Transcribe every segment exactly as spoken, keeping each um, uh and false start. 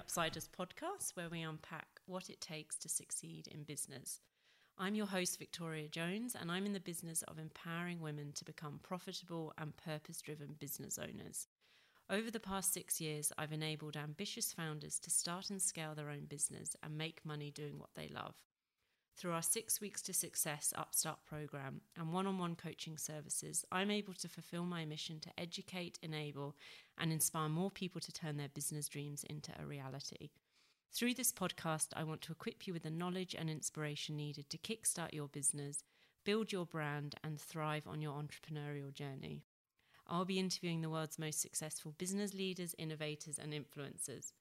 Upsiders podcast, where we unpack what it takes to succeed in business. I'm your host, Victoria Jones, and I'm in the business of empowering women to become profitable and purpose-driven business owners. Over the past six years, I've enabled ambitious founders to start and scale their own business and make money doing what they love. Through our Six Weeks to Success Upstart program and one-on-one coaching services, I'm able to fulfill my mission to educate, enable, and inspire more people to turn their business dreams into a reality. Through this podcast, I want to equip you with the knowledge and inspiration needed to kickstart your business, build your brand, and thrive on your entrepreneurial journey. I'll be interviewing the world's most successful business leaders, innovators, and influencers.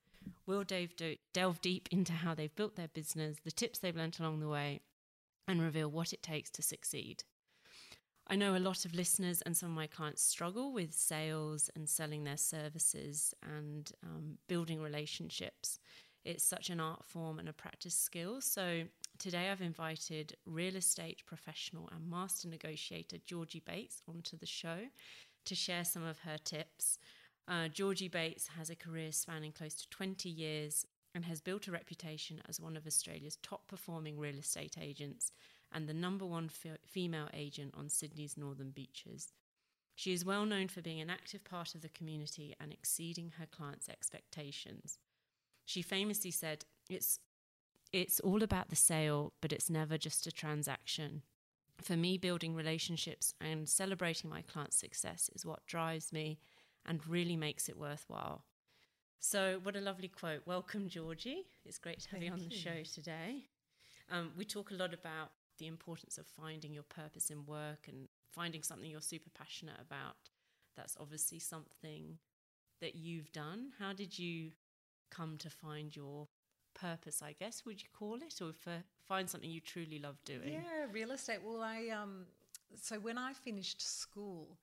We'll delve, do, delve deep into how they've built their business, the tips they've learnt along the way, and reveal what it takes to succeed. I know a lot of listeners and some of my clients struggle with sales and selling their services and um, building relationships. It's such an art form and a practice skill. So today I've invited real estate professional and master negotiator Georgie Bates onto the show to share some of her tips. Uh, Georgie Bates has a career spanning close to twenty years and has built a reputation as one of Australia's top-performing real estate agents and the number one fe- female agent on Sydney's northern beaches. She is well known for being an active part of the community and exceeding her clients' expectations. She famously said, it's, it's all about the sale, but it's never just a transaction. For me, building relationships and celebrating my clients' success is what drives me and really makes it worthwhile. So what a lovely quote. Welcome, Georgie. It's great to have Thank you on the you. show today. Um, we talk a lot about the importance of finding your purpose in work and finding something you're super passionate about. That's obviously something that you've done. How did you come to find your purpose, I guess, would you call it, or for, find something you truly love doing? Yeah, real estate. Well, I um, so when I finished school,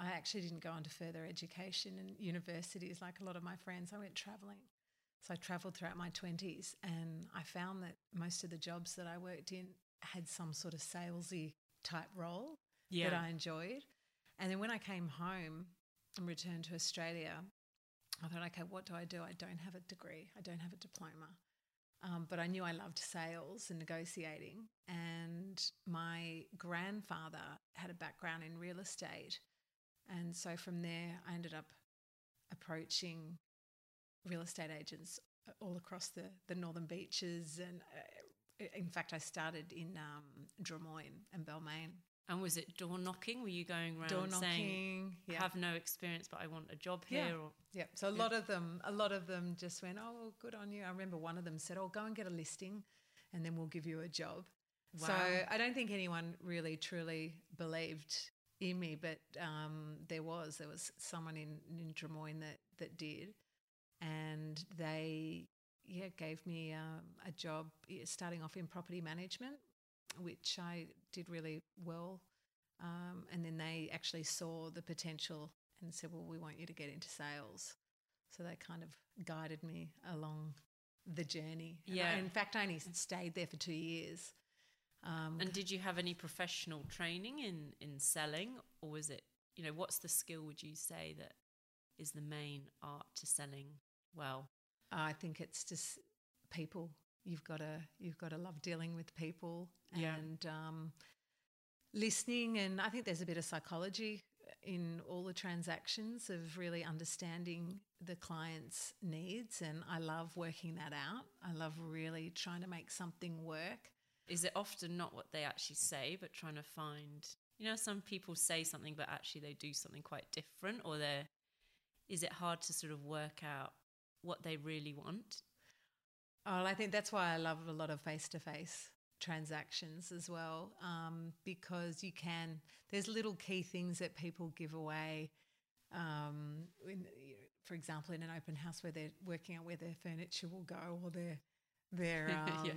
I actually didn't go on to further education and universities like a lot of my friends. I went travelling. So I travelled throughout my twenties, and I found that most of the jobs that I worked in had some sort of salesy type role yeah. that I enjoyed. And then when I came home and returned to Australia, I thought, okay, what do I do? I don't have a degree. I don't have a diploma. Um, but I knew I loved sales and negotiating. And my grandfather had a background in real estate. And so from there, I ended up approaching real estate agents all across the, the northern beaches. And uh, in fact, I started in um, Drummoyne and Belmain. And was it door knocking? Were you going around saying, I yeah. have no experience, but I want a job here? Yeah, or, yeah. so a yeah. lot of them, a lot of them just went, oh, well, good on you. I remember one of them said, oh, go and get a listing and then we'll give you a job. Wow. So I don't think anyone really truly believed in me, but um, there was there was someone in, in Drummoyne that that did, and they yeah gave me um, a job starting off in property management, which I did really well, um, and then they actually saw the potential and said, well, we want you to get into sales. So they kind of guided me along the journey. Yeah, I, in fact, I only stayed there for two years. Um, and did you have any professional training in, in selling, or was it, you know, what's the skill would you say that is the main art to selling well? I think it's just people. You've got to you've got to love dealing with people yeah. and um, listening. And I think there's a bit of psychology in all the transactions of really understanding the client's needs. And I love working that out. I love really trying to make something work. Is it often not what they actually say, but trying to find, you know, some people say something, but actually they do something quite different, or they're, is it hard to sort of work out what they really want? Oh, I think that's why I love a lot of face-to-face transactions as well, um, because you can, there's little key things that people give away. Um, in, for example, in an open house where they're working out where their furniture will go, or their, their, um, yeah.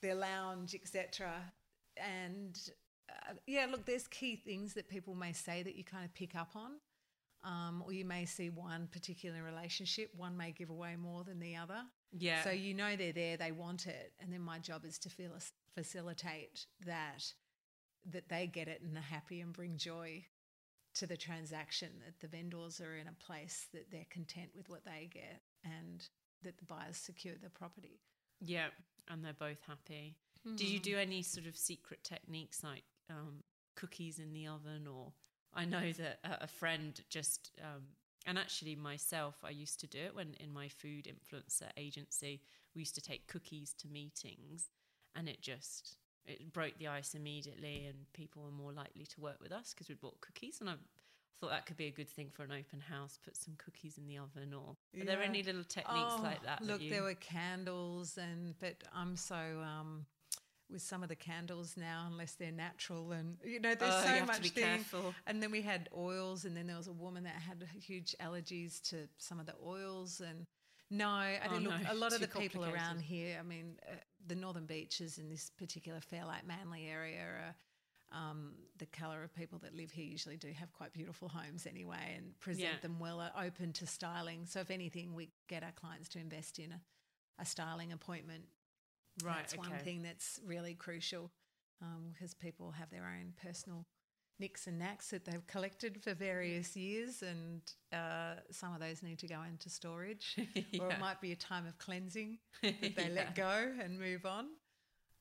their lounge, et cetera. And, uh, yeah, look, there's key things that people may say that you kind of pick up on, um, or you may see one particular relationship. One may give away more than the other. Yeah. So you know they're there, they want it, and then my job is to feel, facilitate that, that they get it and are happy and bring joy to the transaction, that the vendors are in a place that they're content with what they get. And that the buyers secure their property. Yeah, and they're both happy. Mm-hmm. Did you do any sort of secret techniques like um, cookies in the oven? Or I know that a friend just, um, and actually myself, I used to do it when in my food influencer agency, we used to take cookies to meetings, and it just, it broke the ice immediately, and people were more likely to work with us because we bought cookies. And I thought that could be a good thing for an open house, put some cookies in the oven. Or yeah. Are there any little techniques oh, like that? Look, that you... there were candles, and but I'm so um with some of the candles now, unless they're natural, and you know there's oh, so you much have to be there. Careful. And then we had oils, and then there was a woman that had huge allergies to some of the oils. And no, I didn't oh, look. No. A lot of the people around here, I mean, uh, the Northern Beaches in this particular Fairlight Manly area are. Um, the colour of people that live here usually do have quite beautiful homes anyway, and present yeah. them well, are open to styling. So if anything, we get our clients to invest in a, a styling appointment. Right, That's okay. one thing that's really crucial, because um, people have their own personal nicks and knacks that they've collected for various years, and uh, some of those need to go into storage yeah. or it might be a time of cleansing that they yeah. let go and move on.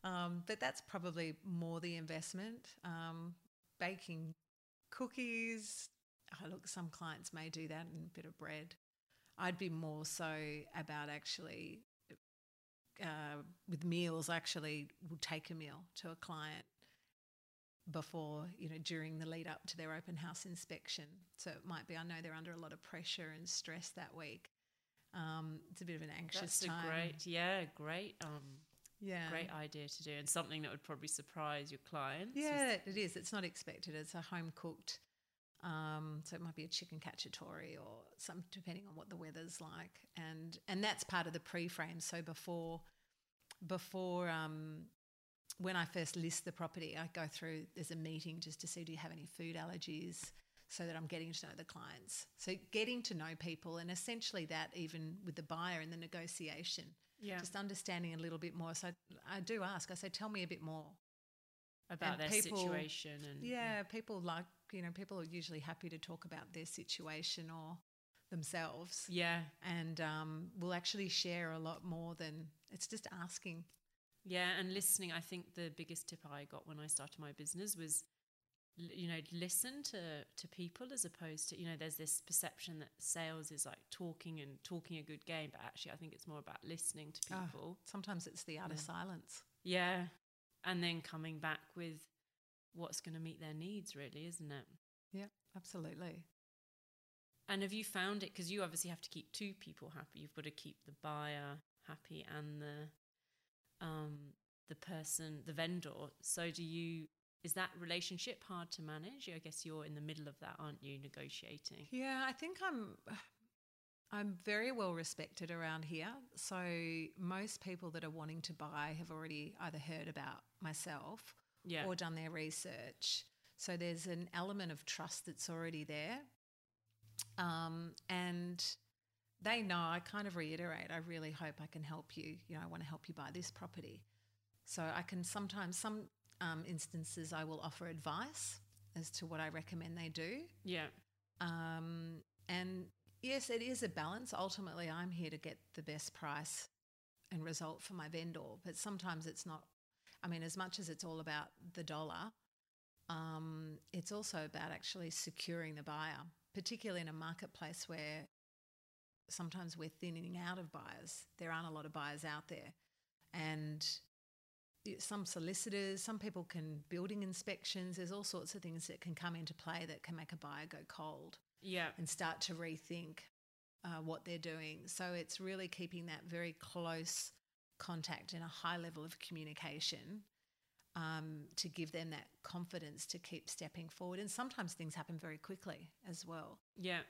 Um, but that's probably more the investment. Um, baking cookies, oh, look, some clients may do that, and a bit of bread. I'd be more so about actually uh, with meals, actually we'll take a meal to a client before, you know, during the lead up to their open house inspection. So it might be, I know they're under a lot of pressure and stress that week. Um, it's a bit of an anxious that's time. That's a great, yeah, great um Yeah. Great idea to do, and something that would probably surprise your clients. Yeah, it is. It's not expected. It's a home-cooked, um, so it might be a chicken cacciatore or some, depending on what the weather's like. And and that's part of the pre-frame. So before, before um, when I first list the property, I go through, there's a meeting just to see, do you have any food allergies, so that I'm getting to know the clients. So getting to know people, and essentially that even with the buyer in the negotiation. Yeah. Just understanding a little bit more. So I, I do ask, I say, tell me a bit more about and their people, situation. And yeah, yeah, people like, you know, people are usually happy to talk about their situation or themselves. Yeah. And um, we'll actually share a lot more than, it's just asking. Yeah, and listening. I think the biggest tip I got when I started my business was, you know, listen to, to people, as opposed to, you know, there's this perception that sales is like talking and talking a good game, but actually I think it's more about listening to people. Oh, sometimes it's the art yeah. of silence. Yeah. And then coming back with what's going to meet their needs, really, isn't it? Yeah, absolutely. And have you found it, because you obviously have to keep two people happy, you've got to keep the buyer happy and the um the person, the vendor. So do you... Is that relationship hard to manage? I guess you're in the middle of that, aren't you, negotiating? Yeah, I think I'm I'm very well respected around here. So most people that are wanting to buy have already either heard about myself yeah. or done their research. So there's an element of trust that's already there. Um, and they know, I kind of reiterate, I really hope I can help you. You know, I want to help you buy this property. So I can sometimes... some. Um, instances I will offer advice as to what I recommend they do. Yeah. Um, and yes, it is a balance. Ultimately, I'm here to get the best price and result for my vendor, but sometimes it's not. I mean, as much as it's all about the dollar, um, it's also about actually securing the buyer, particularly in a marketplace where sometimes we're thinning out of buyers. There aren't a lot of buyers out there. And some solicitors, some people can, building inspections, there's all sorts of things that can come into play that can make a buyer go cold yeah. and start to rethink uh, what they're doing. So it's really keeping that very close contact and a high level of communication um, to give them that confidence to keep stepping forward. And sometimes things happen very quickly as well. Yeah.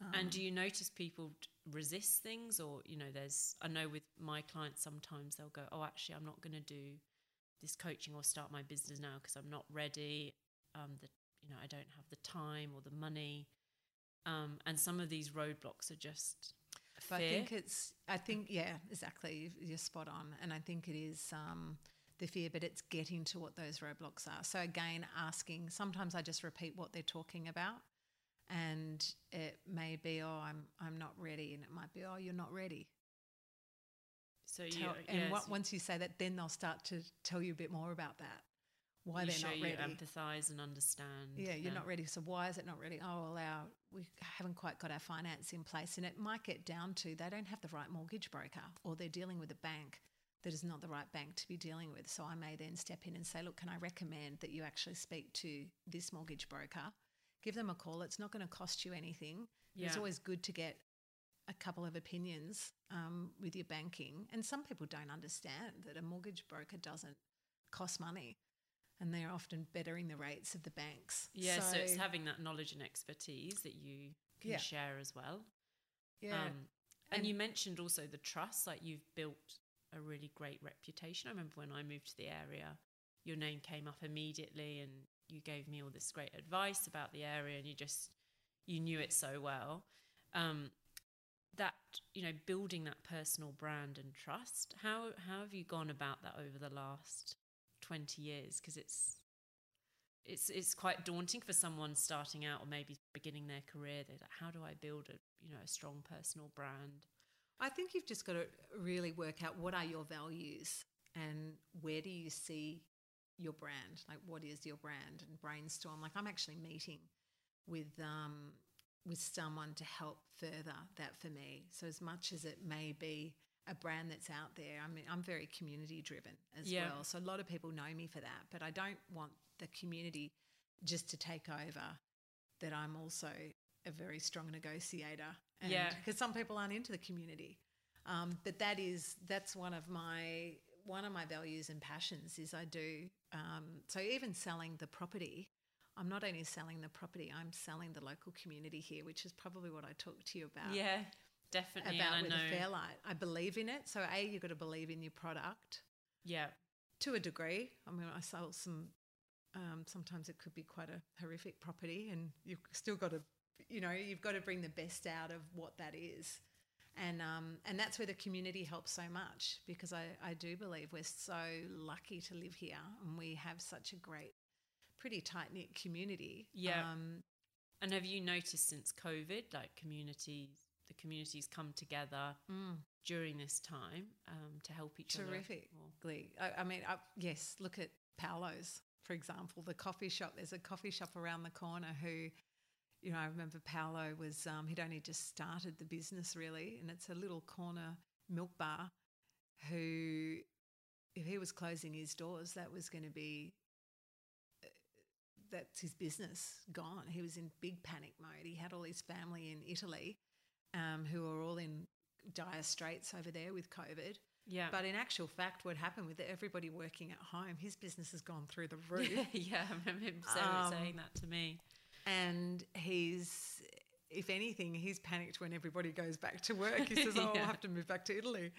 Um, and do you notice people resist things, or, you know, there's, I know with my clients sometimes they'll go, oh, actually I'm not going to do this coaching or start my business now because I'm not ready, um, the, you know, I don't have the time or the money. Um, and some of these roadblocks are just fear. But I think it's, I think, yeah, exactly. You're spot on. And I think it is um, the fear, but it's getting to what those roadblocks are. So again, asking, sometimes I just repeat what they're talking about. And it may be, oh, I'm I'm not ready, and it might be, oh, you're not ready. So tell, you, and yeah, what, so once you say that, then they'll start to tell you a bit more about that. Why you they're show not ready. You empathise and understand. Yeah, you're yeah. not ready. So why is it not ready? Oh, well, our, we haven't quite got our finance in place. And it might get down to they don't have the right mortgage broker, or they're dealing with a bank that is not the right bank to be dealing with. So I may then step in and say, look, can I recommend that you actually speak to this mortgage broker? Give them a call. It's not going to cost you anything. Yeah. It's always good to get a couple of opinions um, with your banking. And some people don't understand that a mortgage broker doesn't cost money. And they're often bettering the rates of the banks. Yeah, so, so it's having that knowledge and expertise that you can yeah. share as well. Yeah. Um, and, and you mentioned also the trust, like you've built a really great reputation. I remember when I moved to the area, your name came up immediately and you gave me all this great advice about the area, and you just, you knew it so well. Um, that, you know, building that personal brand and trust, how, how have you gone about that over the last twenty years, because it's it's it's quite daunting for someone starting out or maybe beginning their career. They're like, how do I build a you know a strong personal brand? I think you've just got to really work out what are your values and where do you see your brand. Like, what is your brand? And brainstorm. Like, I'm actually meeting with um with someone to help further that for me. So as much as it may be a brand that's out there, I mean, I'm very community driven as yeah. well. So a lot of people know me for that, but I don't want the community just to take over that. I'm also a very strong negotiator, and yeah. because some people aren't into the community. Um, but that is, that's one of my, one of my values and passions is I do. Um, so even selling the property, I'm not only selling the property, I'm selling the local community here, which is probably what I talked to you about. Yeah. Definitely. About with know. the Fairlight. I believe in it. So A, you've got to believe in your product. Yeah. To a degree. I mean, I sold some, um, sometimes it could be quite a horrific property, and you've still got to, you know, you've got to bring the best out of what that is. And um, and that's where the community helps so much, because I, I do believe we're so lucky to live here, and we have such a great, pretty tight-knit community. Yeah. Um, and have you noticed since COVID, like communities, the communities come together mm. during this time um, to help each Terrifically. other? Terrifically. I, I mean, I, yes, look at Paolo's, for example, the coffee shop. There's a coffee shop around the corner who, you know, I remember Paolo was, um, he'd only just started the business really, and it's a little corner milk bar who, if he was closing his doors, that was going to be, that's his business gone. He was in big panic mode. He had all his family in Italy. Um, who are all in dire straits over there with COVID. Yeah. But in actual fact, what happened with everybody working at home, his business has gone through the roof. Yeah, yeah, I remember him saying, um, saying that to me. And he's, if anything, he's panicked when everybody goes back to work. He says, oh, yeah. I'll have to move back to Italy.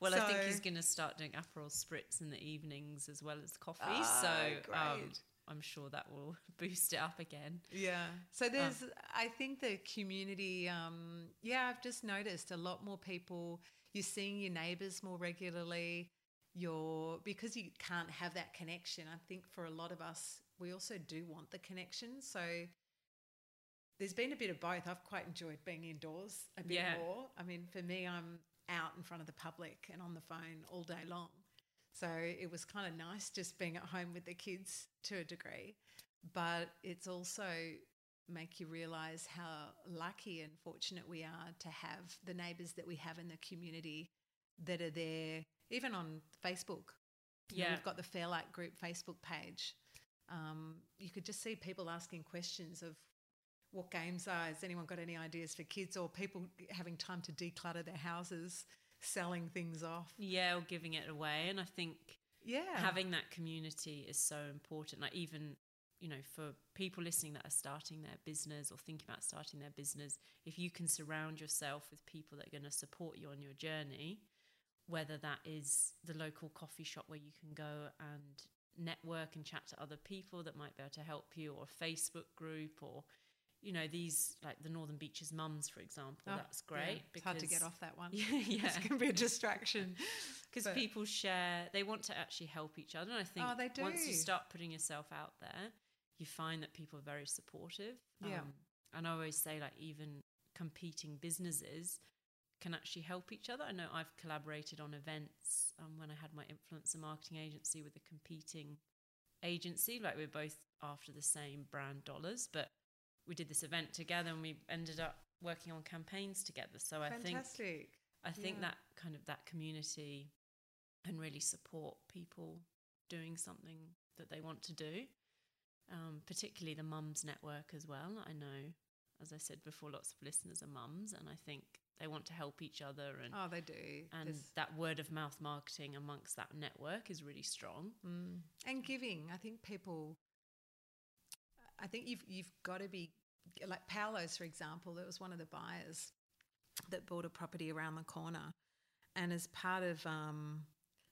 Well, so, I think he's going to start doing Aperol Spritz in the evenings as well as coffee. Oh, so great. Um, I'm sure that will boost it up again. Yeah. So there's, um, I think the community, um, yeah, I've just noticed a lot more people, you're seeing your neighbours more regularly, you're, because you can't have that connection. I think for a lot of us, we also do want the connection. So there's been a bit of both. I've quite enjoyed being indoors a bit yeah. more. I mean, for me, I'm out in front of the public and on the phone all day long. So it was kind of nice just being at home with the kids to a degree, but it's also make you realise how lucky and fortunate we are to have the neighbours that we have in the community that are there, even on Facebook. Yeah. You know, we've got the Fairlight Group Facebook page. Um, you could just see people asking questions of what games are, has anyone got any ideas for kids, or people having time to declutter their houses, selling things off. Yeah, or giving it away. And I think yeah. having that community is so important. Like even, you know, for people listening that are starting their business or thinking about starting their business, if you can surround yourself with people that are going to support you on your journey, whether that is the local coffee shop where you can go and network and chat to other people that might be able to help you, or a Facebook group, or you know, these, like the Northern Beaches mums, for example, oh, that's great. Yeah, it's because, hard to get off that one. Yeah, yeah. It's going to be a distraction. Because people share, they want to actually help each other. And I think oh, they do. Once you start putting yourself out there, you find that people are very supportive. Yeah. Um, and I always say, like, even competing businesses, can actually help each other. I know I've collaborated on events um, when I had my influencer marketing agency with a competing agency. Like, we were both after the same brand dollars, but we did this event together and we ended up working on campaigns together. So I Fantastic. think I think yeah. that kind of that community and really support people doing something that they want to do, um, particularly the mums network as well. I know, as I said before, lots of listeners are mums, and I think they want to help each other. And oh, they do. And There's that word of mouth marketing amongst that network is really strong. Mm. And giving. I think people, I think you've you've got to be, like Paolo's, for example, that was one of the buyers that bought a property around the corner. And as part of um,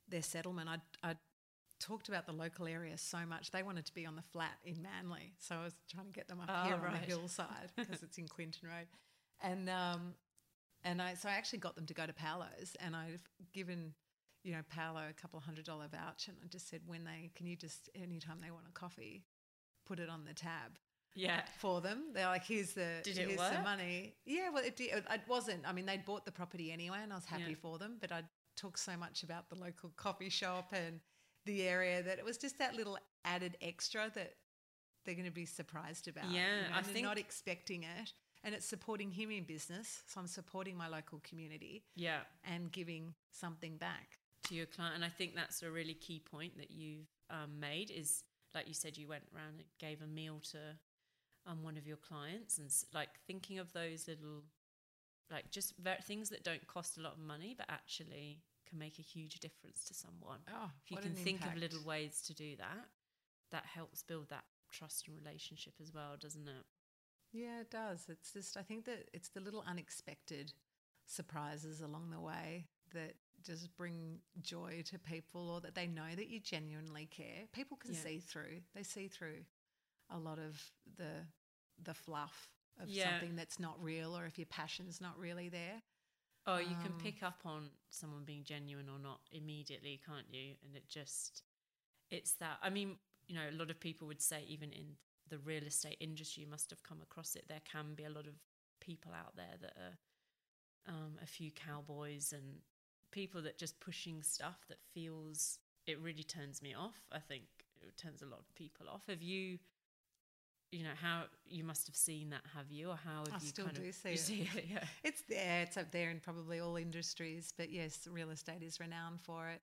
their settlement, I I talked about the local area so much. They wanted to be on the flat in Manly. So I was trying to get them up oh, here right. on the hillside because it's in Quinton Road. And um, and I so I actually got them to go to Paolo's, and I've given, you know, Paolo a couple hundred dollar voucher, and I just said, when they, can you just, anytime they want a coffee, put it on the tab. Yeah, for them. They're like, here's the Did here's the money. Yeah, well, it, it it wasn't. I mean, they'd bought the property anyway, and I was happy yeah. for them. But I talked so much about the local coffee shop and the area that it was just that little added extra that they're going to be surprised about. Yeah, you know, I think not expecting it, and it's supporting him in business. So I'm supporting my local community. Yeah, and giving something back to your client. And I think that's a really key point that you've um, made. Is, like you said, you went around and gave a meal to on one of your clients, and like thinking of those little, like just ver- things that don't cost a lot of money but actually can make a huge difference to someone. Oh, if you can think impact. of little ways to do that, that helps build that trust and relationship as well, doesn't it? Yeah, it does. It's just, I think that it's the little unexpected surprises along the way that just bring joy to people, or that they know that you genuinely care. People can yeah. see through. They see through a lot of the the fluff of yeah. something that's not real, or if your passion's not really there. Oh, you um, can pick up on someone being genuine or not immediately, can't you? And it just, it's that, I mean, you know, a lot of people would say, even in the real estate industry, you must have come across it, there can be a lot of people out there that are um, a few cowboys and people that just pushing stuff that feels, it really turns me off. I think it turns a lot of people off. Have you... You know, how you must have seen that, have you? Or how have I you still kind do of, see, you it. see it? Yeah. It's there. It's up there in probably all industries. But, yes, real estate is renowned for it.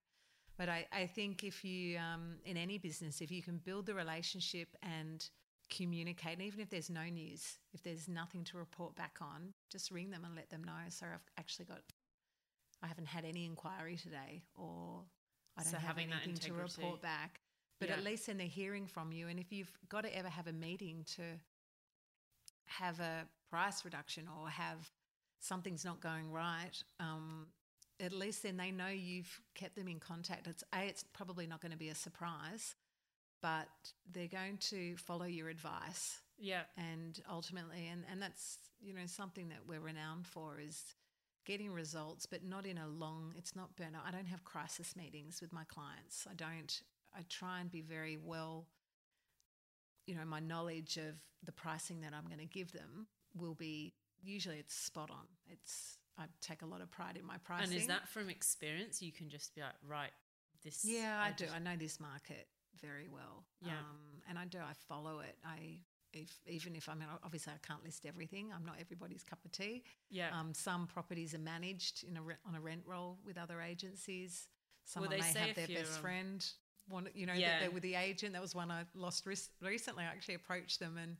But I, I think if you, um, in any business, if you can build the relationship and communicate, and even if there's no news, if there's nothing to report back on, just ring them and let them know. So I've actually got, I haven't had any inquiry today, or I don't so have anything to report back. But yeah. at least then they're hearing from you. And if you've got to ever have a meeting to have a price reduction or have something's not going right, um, at least then they know you've kept them in contact. It's A, it's probably not going to be a surprise, but they're going to follow your advice. Yeah. And ultimately, and, and that's, you know, something that we're renowned for is getting results, but not in a long, it's not burnout. I don't have crisis meetings with my clients. I don't. I try and be very well, you know, my knowledge of the pricing that I'm going to give them will be, usually it's spot on. It's, I take a lot of pride in my pricing. And is that from experience? You can just be like, right, this. Yeah, I, I do. I know this market very well. Yeah. Um, and I do, I follow it. I, if, even if I mean, obviously I can't list everything. I'm not everybody's cup of tea. Yeah. Um, some properties are managed in a re- on a rent roll with other agencies. Someone well, they may have their best um, friend. One, you know, yeah. that they were the agent. That was one I lost re- recently. I actually approached them and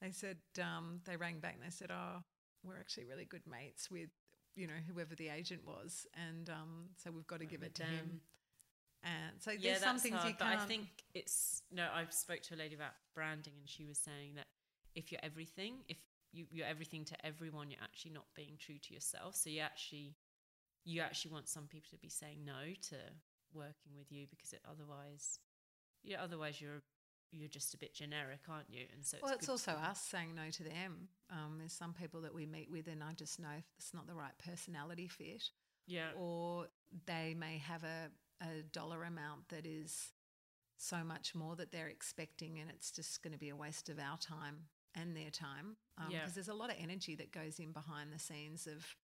they said, um, they rang back and they said, oh, we're actually really good mates with, you know, whoever the agent was. And um, so we've got to give it to him. And so yeah, there's some things hard, you can't. But I think it's, no, I spoke to a lady about branding and she was saying that if you're everything, if you, you're everything to everyone, you're actually not being true to yourself. So you actually, you actually want some people to be saying no to working with you, because it otherwise yeah otherwise you're you're just a bit generic, aren't you? And so it's well it's also us saying no to them. Um there's some people that we meet with and I just know if it's not the right personality fit, yeah or they may have a a dollar amount that is so much more that they're expecting, and it's just going to be a waste of our time and their time, um, yeah. because there's a lot of energy that goes in behind the scenes of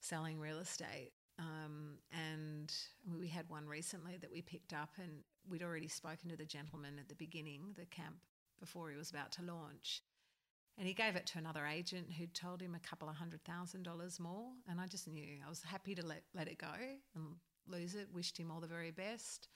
selling real estate. Um, and we had one recently that we picked up, and we'd already spoken to the gentleman at the beginning, the camp, before he was about to launch. And he gave it to another agent who'd told him a couple of hundred thousand dollars more. And I just knew I was happy to let, let it go and lose it, wished him all the very best.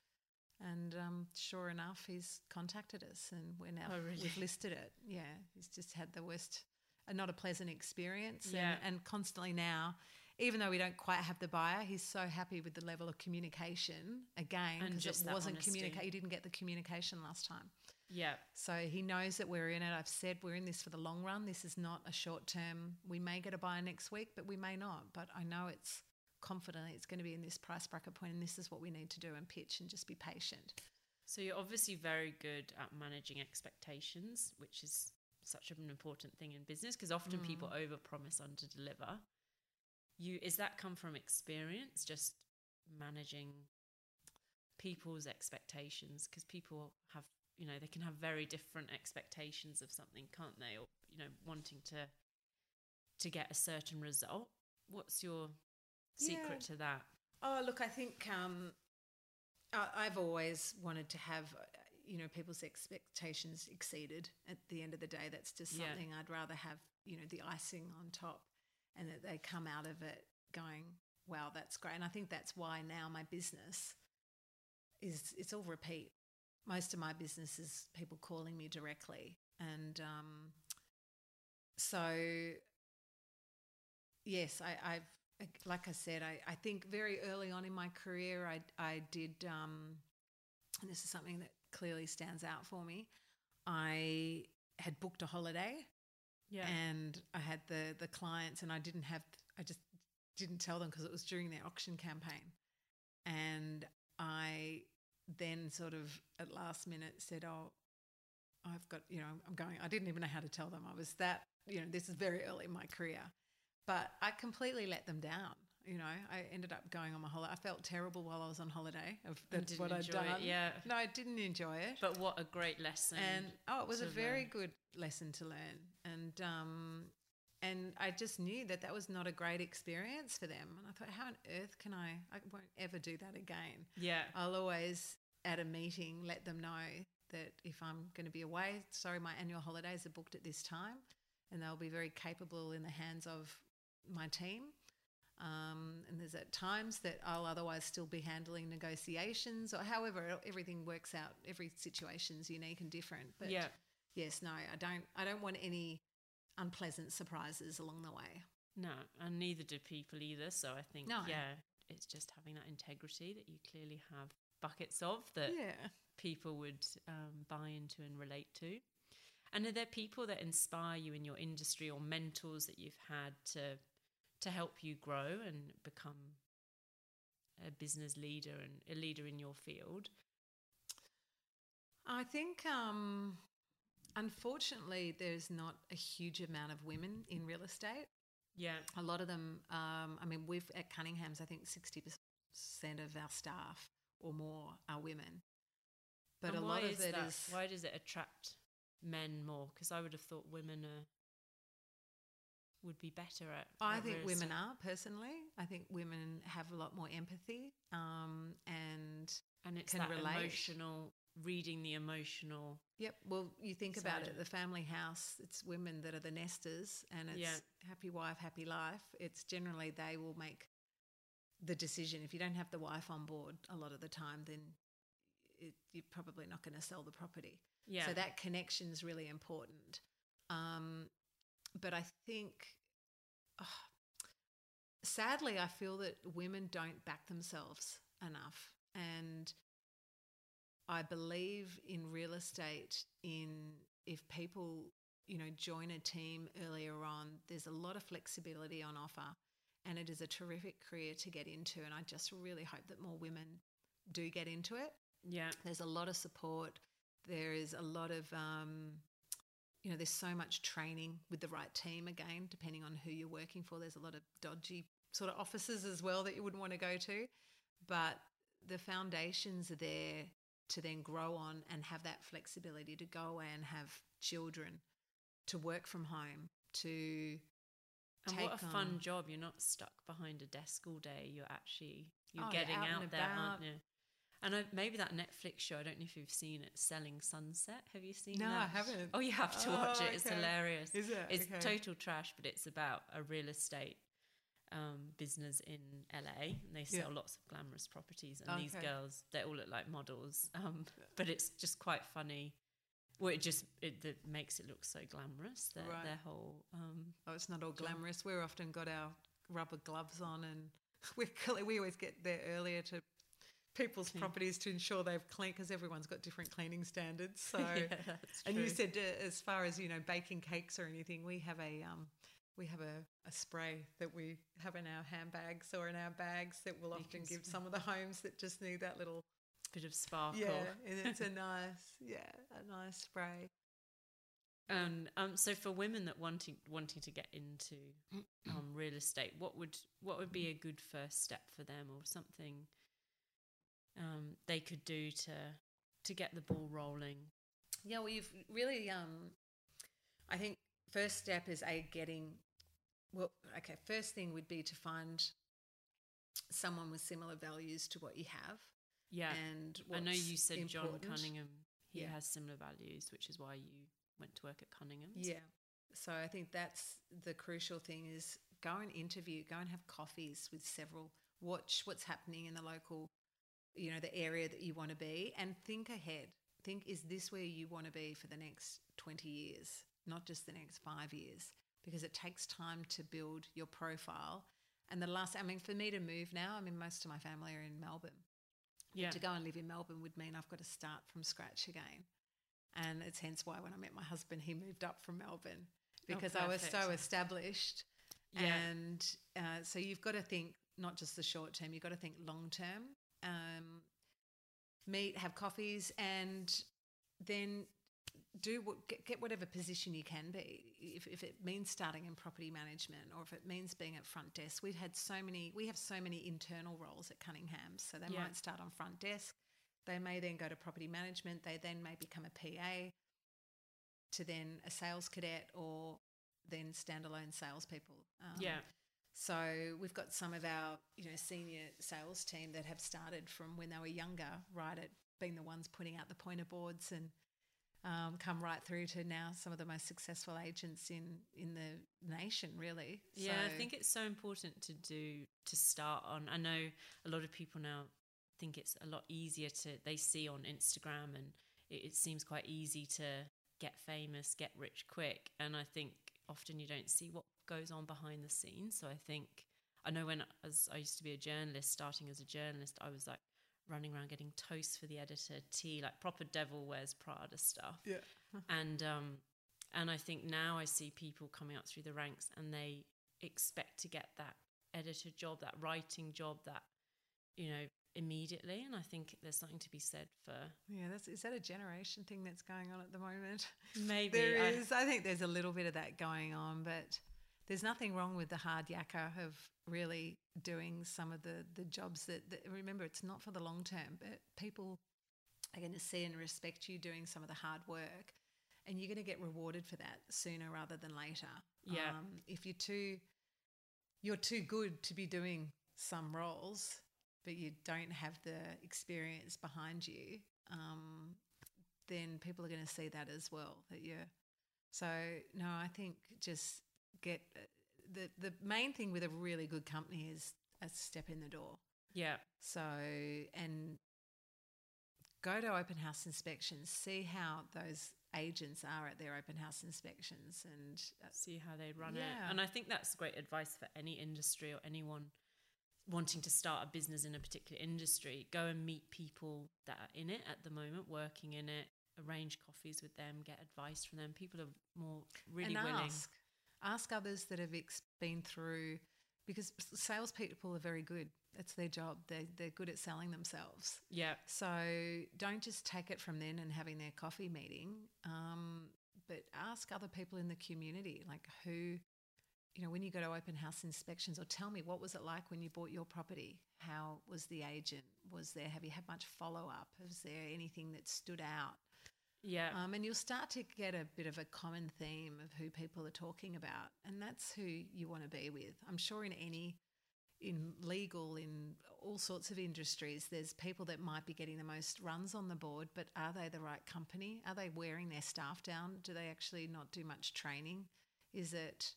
And um, sure enough, he's contacted us and we're now, oh, really? We've listed it. Yeah, he's just had the worst, uh, not a pleasant experience. Yeah. And, and constantly now, even though we don't quite have the buyer, he's so happy with the level of communication again, because it wasn't communicated. He didn't get the communication last time. Yeah. So he knows that we're in it. I've said we're in this for the long run. This is not a short term. We may get a buyer next week, but we may not. But I know it's confident it's going to be in this price bracket point, and this is what we need to do and pitch and just be patient. So you're obviously very good at managing expectations, which is such an important thing in business, because often mm. people overpromise, underdeliver. You is that come from experience, just managing people's expectations? Because people have, you know, they can have very different expectations of something, can't they? Or, you know, wanting to to get a certain result. What's your secret yeah. to that? Oh, look, I think um, I, I've always wanted to have, you know, people's expectations exceeded at the end of the day. That's just something yeah. I'd rather have, you know, the icing on top, and that they come out of it going, wow, that's great. And I think that's why now my business is, it's all repeat. Most of my business is people calling me directly. And um, so, yes, I, I've, like I said, I, I think very early on in my career, I I did, um, and this is something that clearly stands out for me, I had booked a holiday yeah. and I had the the clients, and I didn't have, I just didn't tell them because it was during their auction campaign. And I then sort of at last minute said, oh, I've got, you know, I'm going, I didn't even know how to tell them. I was that, you know, this is very early in my career. But I completely let them down, you know. I ended up going on my holiday. I felt terrible while I was on holiday of that's what I'd done. It, yeah. No, I didn't enjoy it. But what a great lesson. And oh, it was a very learn. good lesson to learn. And um, and I just knew that that was not a great experience for them. And I thought, how on earth can I, I won't ever do that again. Yeah. I'll always at a meeting let them know that if I'm going to be away, sorry, my annual holidays are booked at this time, and they'll be very capable in the hands of my team, um, and there's at times that I'll otherwise still be handling negotiations, or however everything works out. Every situation's unique and different. But yeah. yes, no, I don't. I don't want any unpleasant surprises along the way. No, and neither do people either. So I think no. yeah, it's just having that integrity that you clearly have buckets of that yeah. people would um, buy into and relate to. And are there people that inspire you in your industry, or mentors that you've had to to help you grow and become a business leader and a leader in your field? I think, um, unfortunately, there's not a huge amount of women in real estate. Yeah. A lot of them, um, I mean, we've at Cunningham's, I think sixty percent of our staff or more are women. But and a lot of it that? is... Why does it attract men more? Because I would have thought women are, would be better at... I at think women are, personally. I think women have a lot more empathy um, and And it's can that relate. Emotional, reading the emotional... Yep, well, you think side. about it, the family house, it's women that are the nesters, and it's yeah. happy wife, happy life. It's generally they will make the decision. If you don't have the wife on board a lot of the time, then it, you're probably not going to sell the property. Yeah. So that connection is really important. Um, but I think, oh, sadly, I feel that women don't back themselves enough. And I believe in real estate in if people, you know, join a team earlier on, there's a lot of flexibility on offer, and it is a terrific career to get into. And I just really hope that more women do get into it. Yeah. There's a lot of support. There is a lot of, um, you know, there's so much training with the right team again, depending on who you're working for. There's a lot of dodgy sort of offices as well that you wouldn't want to go to. But the foundations are there to then grow on and have that flexibility to go away and have children, to work from home, to take what a on. Fun job. You're not stuck behind a desk all day. You're actually you're oh, getting you're out, out there, about. Aren't you? And I, maybe that Netflix show, I don't know if you've seen it, Selling Sunset. Have you seen no, that? No, I haven't. Oh, you have to oh, watch it. It's okay. hilarious. Is it? It's okay. total trash, but it's about a real estate um, business in L A, and they sell yeah. lots of glamorous properties. And okay. these girls, they all look like models, um, but it's just quite funny. Well, it just it, it makes it look so glamorous, their, right. their whole... Um, oh, it's not all glamorous. We're often got our rubber gloves on, and we're, we always get there earlier to... people's clean. Properties to ensure they've cleaned, because everyone's got different cleaning standards. So, yeah, and true. You said uh, as far as, you know, baking cakes or anything, we have a um, we have a, a spray that we have in our handbags or in our bags that we'll often give spray. Some of the homes that just need that little bit of sparkle. Yeah, and it's a nice, yeah, a nice spray. And um, so for women that wanting wanting to get into um, real estate, what would what would be a good first step for them, or something? Um, they could do to to get the ball rolling? Yeah, well, you've really, um, I think first step is a getting, well, okay, first thing would be to find someone with similar values to what you have. Yeah, and I know you said important. John Cunningham, he yeah. has similar values, which is why you went to work at Cunningham's. Yeah, so I think that's the crucial thing, is go and interview, go and have coffees with several, watch what's happening in the local, you know, the area that you want to be, and think ahead. Think, is this where you want to be for the next twenty years, not just the next five years? Because it takes time to build your profile. And the last, I mean, for me to move now, I mean, most of my family are in Melbourne. Yeah. To go and live in Melbourne would mean I've got to start from scratch again. And it's hence why when I met my husband, he moved up from Melbourne, because oh, I was so established. Yeah. And uh, so you've got to think not just the short term, you've got to think long term. Um, meet, have coffees, and then do what, get, get whatever position you can be. If, if it means starting in property management, or if it means being at front desk, we've had so many. We have so many internal roles at Cunningham's, so they yeah. might start on front desk. They may then go to property management. They then may become a P A, to then a sales cadet, or then standalone salespeople. Um, yeah. So we've got some of our, you know, senior sales team that have started from when they were younger, right at being the ones putting out the pointer boards, and um, come right through to now some of the most successful agents in, in the nation, really. Yeah, so, I think it's so important to do, to start on. I know a lot of people now think it's a lot easier to, they see on Instagram, and it, it seems quite easy to get famous, get rich quick. And I think often you don't see what goes on behind the scenes. So I think, I know when as I used to be a journalist, starting as a journalist, I was like running around getting toast for the editor, tea, like proper Devil Wears Prada stuff. Yeah. And um, and I think now I see people coming up through the ranks, and they expect to get that editor job, that writing job, that, you know, immediately. And I think there's something to be said for yeah that's is that a generation thing that's going on at the moment? Maybe there is. I, I think there's a little bit of that going on, but there's nothing wrong with the hard yakka of really doing some of the, the jobs that, that, remember, it's not for the long term, but people are going to see and respect you doing some of the hard work, and you're going to get rewarded for that sooner rather than later. Yeah. Um, if you're too, you're too good to be doing some roles, but you don't have the experience behind you, um, then people are going to see that as well. That you're, so, no, I think just... get the the main thing with a really good company is a step in the door. Yeah. So, and go to open house inspections, see how those agents are at their open house inspections, and uh, see how they run yeah. it. And I think that's great advice for any industry or anyone wanting to start a business in a particular industry. Go and meet people that are in it at the moment, working in it, arrange coffees with them, get advice from them. People are more really and willing. Ask. Ask others that have been through, because salespeople are very good. That's their job. They're, they're good at selling themselves. Yeah. So don't just take it from them and having their coffee meeting, um, but ask other people in the community, like who, you know, when you go to open house inspections, or tell me, what was it like when you bought your property? How was the agent? Was there, have you had much follow-up? Is there anything that stood out? Yeah. Um, and you'll start to get a bit of a common theme of who people are talking about, and that's who you want to be with. I'm sure in any, in legal, in all sorts of industries, there's people that might be getting the most runs on the board, but are they the right company? Are they wearing their staff down? Do they actually not do much training? Is it,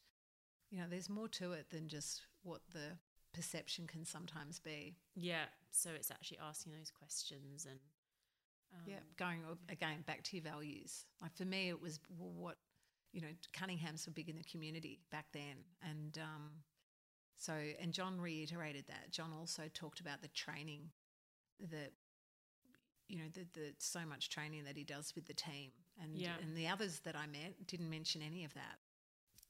you know, there's more to it than just what the perception can sometimes be. Yeah. So it's actually asking those questions and Um, yeah, going again back to your values. Like for me, it was what, you know, Cunningham's were big in the community back then, and um, so and John reiterated that. John also talked about the training, that you know, the, the so much training that he does with the team, and yeah. and the others that I met didn't mention any of that.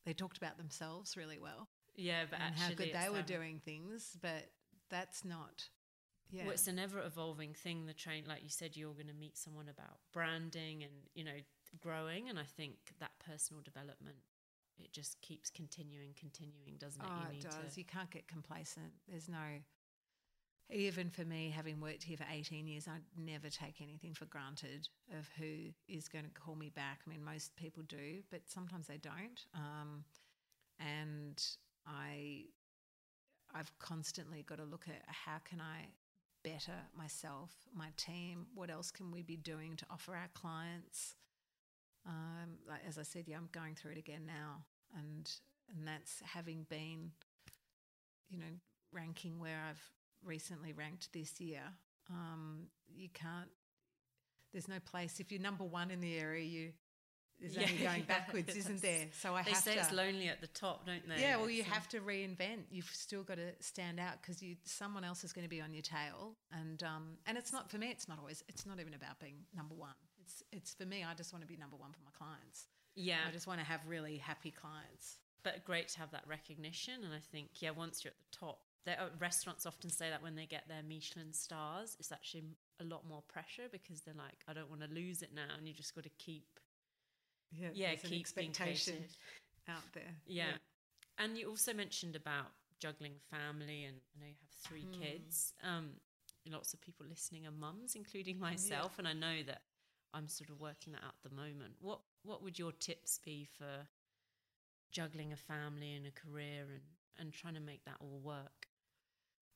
They talked about themselves really well, yeah, but and actually how good they were um, doing things, but that's not. Yeah. Well, it's an ever-evolving thing, the train. Like you said, you're going to meet someone about branding and, you know, growing, and I think that personal development, it just keeps continuing, continuing, doesn't it? Oh, you need it does. To... You can't get complacent. There's no... Even for me, having worked here for eighteen years, I'd never take anything for granted of who is going to call me back. I mean, most people do, but sometimes they don't. Um, and I, I've constantly got to look at how can I... better myself, my team, what else can we be doing to offer our clients? Um, like, as I said, yeah, I'm going through it again now, and and that's having been, you know, ranking where I've recently ranked this year. Um, you can't, there's no place. If you're number one in the area, you there's yeah. only going backwards, isn't there? So I they have to. They say it's lonely at the top, don't they? Yeah, well, you so. have to reinvent. You've still got to stand out because you someone else is going to be on your tail. And um, and it's not for me. It's not always. It's not even about being number one. It's it's for me. I just want to be number one for my clients. Yeah, I just want to have really happy clients. But great to have that recognition. And I think yeah, once you're at the top, there, restaurants often say that when they get their Michelin stars, it's actually a lot more pressure because they're like, I don't want to lose it now, and you just got to keep. Yeah, yeah keep expectation out there. Yeah. yeah. And you also mentioned about juggling family, and I know you have three mm. kids. Um, lots of people listening are mums, including myself, yeah. and I know that I'm sort of working that out at the moment. What what would your tips be for juggling a family and a career and, and trying to make that all work?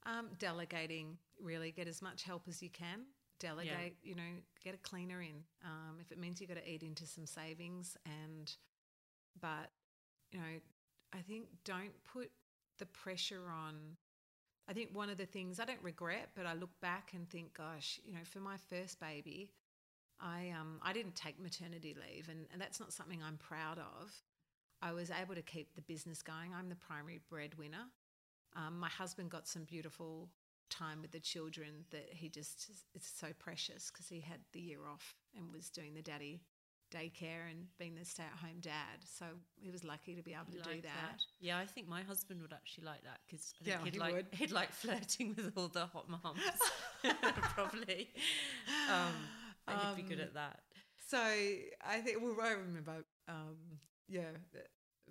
Um, delegating, really. Get as much help as you can. Delegate, yeah. you know, get a cleaner in. Um, if it means you've got to eat into some savings and, but, you know, I think don't put the pressure on. I think one of the things I don't regret, but I look back and think, gosh, you know, for my first baby, I um I didn't take maternity leave, and, and that's not something I'm proud of. I was able to keep the business going. I'm the primary breadwinner. Um, my husband got some beautiful time with the children that he just, it's so precious because he had the year off and was doing the daddy daycare and being the stay-at-home dad, so he was lucky to be able to like do that. that yeah I think my husband would actually like that because I think yeah, he'd he like would. he'd like flirting with all the hot moms probably um and he'd um, be good at that. So I think well I remember um yeah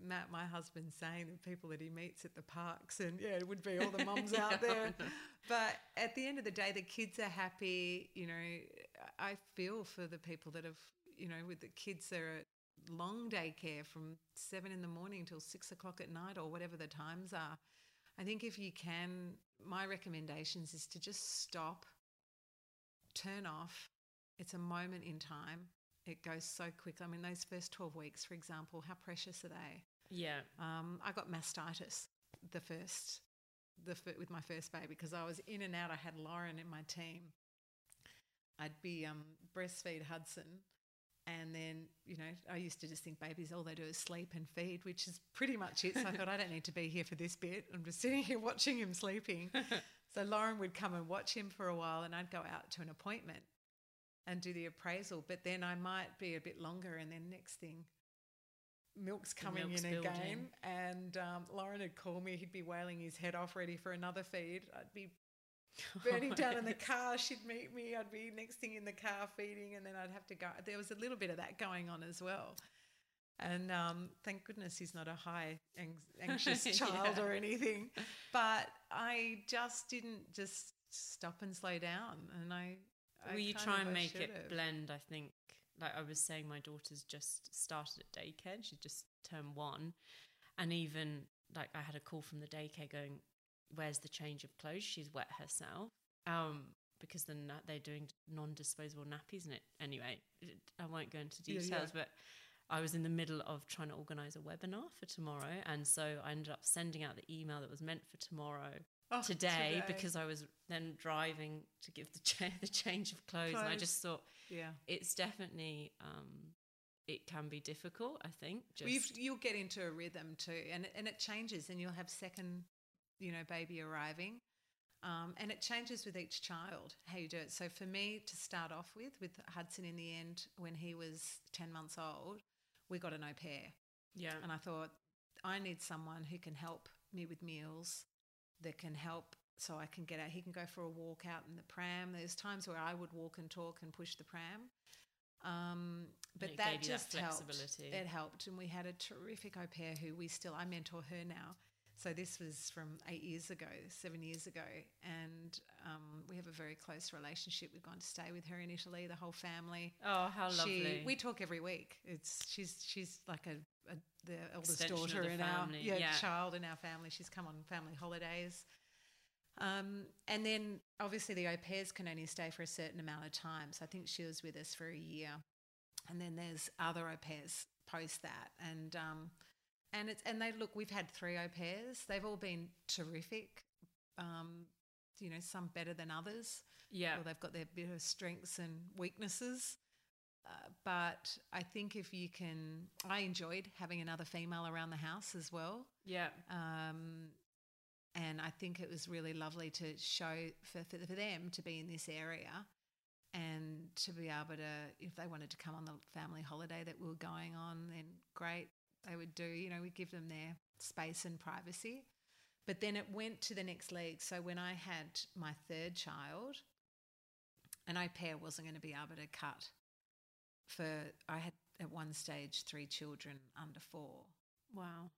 Matt, my husband, saying the people that he meets at the parks, and yeah, it would be all the mums yeah, out there. But at the end of the day, the kids are happy. You know, I feel for the people that have, you know, with the kids that are at long daycare from seven in the morning till six o'clock at night or whatever the times are. I think if you can, my recommendations is to just stop, turn off. It's a moment in time. It goes so quickly. I mean, those first twelve weeks, for example, how precious are they? Yeah. Um, I got mastitis the first, the with my first baby because I was in and out. I had Lauren in my team. I'd be um, breastfeed Hudson, and then, you know, I used to just think babies, all they do is sleep and feed, which is pretty much it. So I thought, I don't need to be here for this bit. I'm just sitting here watching him sleeping. So Lauren would come and watch him for a while, and I'd go out to an appointment and do the appraisal, but then I might be a bit longer, and then next thing, milk's coming milk's in building. again, and um, Lauren would call me. He'd be wailing his head off, ready for another feed. I'd be burning oh, down yes. in the car. She'd meet me. I'd be next thing in the car feeding, and then I'd have to go. There was a little bit of that going on as well. And um, thank goodness he's not a high ang- anxious child yeah. or anything. But I just didn't just stop and slow down, and I... I Will you try and make it blend, I think, like I was saying, my daughter's just started at daycare and she just turned one. And even like I had a call from the daycare going, where's the change of clothes? She's wet herself. Um, because then they're doing non-disposable nappies and it. Anyway, it, I won't go into details, yeah, yeah. but I was in the middle of trying to organise a webinar for tomorrow. And so I ended up sending out the email that was meant for tomorrow oh, today, today because I was then driving to give the, cha- the change of clothes. clothes. And I just thought, yeah, it's definitely... Um, it can be difficult, I think. Just You've, you'll get into a rhythm too, and, and it changes, and you'll have second, you know, baby arriving. Um, and it changes with each child, how you do it. So for me to start off with, with Hudson in the end, when he was ten months old, we got an au pair. Yeah. And I thought, I need someone who can help me with meals, that can help so I can get out. He can go for a walk out in the pram. There's times where I would walk and talk and push the pram. Um, but that just that helped. It helped, and we had a terrific au pair who we still I mentor her now. So this was from eight years ago, seven years ago, and um, we have a very close relationship. We've gone to stay with her in Italy, the whole family. Oh, how lovely! She, we talk every week. It's she's she's like a, a the eldest extension daughter the in family. our yeah, yeah. child in our family. She's come on family holidays. Um, and then obviously the au pairs can only stay for a certain amount of time. So I think she was with us for a year. And then there's other au pairs post that. And um, and it's and they look, we've had three au pairs. They've all been terrific, um, you know, some better than others. Yeah. Well, they've got their bit of strengths and weaknesses. Uh, but I think if you can, I enjoyed having another female around the house as well. Yeah. Um And I think it was really lovely to show for, for for them to be in this area and to be able to, if they wanted to come on the family holiday that we were going on, then great, they would do. You know, we give them their space and privacy. But then it went to the next league. So when I had my third child, an au pair wasn't going to be able to cut. For I had at one stage three children under four. Wow.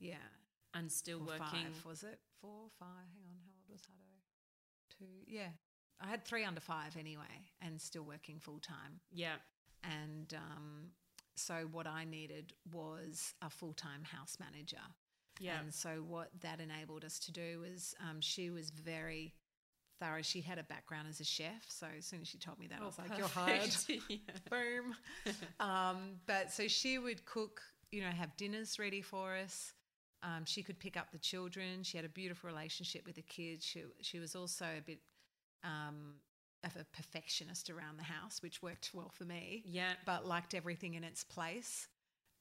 Yeah. And still or working. Five, was it? Four, five, hang on, how old was Hutto? Two, yeah. I had three under five anyway and still working full-time. Yeah. And um, so what I needed was a full-time house manager. Yeah. And so what that enabled us to do was um, she was very thorough. She had a background as a chef, so as soon as she told me that, oh, I was perfect. like, you're hired. Yeah. Boom. um, but so she would cook, you know, have dinners ready for us. Um, she could pick up the children. She had a beautiful relationship with the kids. She she was also a bit um, of a perfectionist around the house, which worked well for me. Yeah. But liked everything in its place.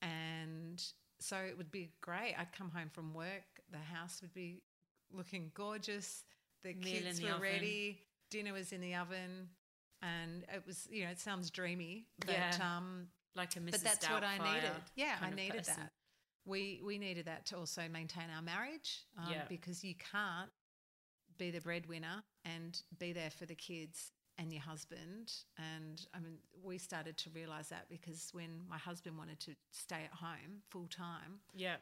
And so it would be great. I'd come home from work. The house would be looking gorgeous. The Meal kids the were oven. ready. Dinner was in the oven. And it was, you know, it sounds dreamy. But, yeah. Um, like a Missus But that's Doubtfire what I needed. Yeah, I needed person. that. We we needed that to also maintain our marriage um, yeah. because you can't be the breadwinner and be there for the kids and your husband. And, I mean, we started to realise that because when my husband wanted to stay at home full time, yeah,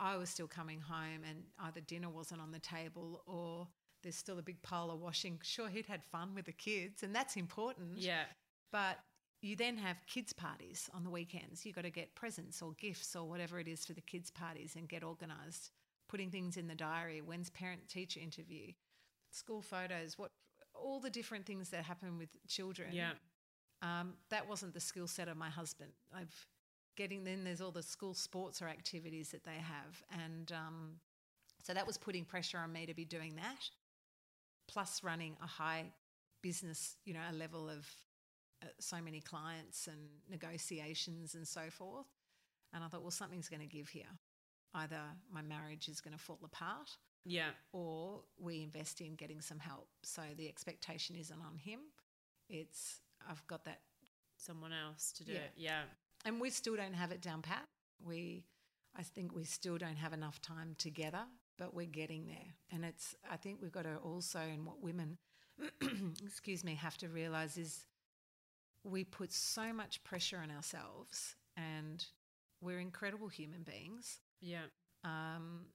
I was still coming home and either dinner wasn't on the table or there's still a big pile of washing. Sure, he'd had fun with the kids and that's important. Yeah. But... you then have kids' parties on the weekends. You've got to get presents or gifts or whatever it is for the kids' parties and get organised, putting things in the diary, when's parent-teacher interview, school photos, what all the different things that happen with children. Yeah. Um, that wasn't the skill set of my husband. I've getting then there's all the school sports or activities that they have. And um, so that was putting pressure on me to be doing that, plus running a high business, you know, a level of, so many clients and negotiations and so forth. And I thought, well, something's going to give here. Either my marriage is going to fall apart, yeah, or we invest in getting some help. So the expectation isn't on him. It's I've got that. Someone else to do yeah. it, yeah. And we still don't have it down pat. We, I think we still don't have enough time together, but we're getting there. And it's I think we've got to also, and what women, excuse me, have to realise is, we put so much pressure on ourselves and we're incredible human beings. Yeah. Um,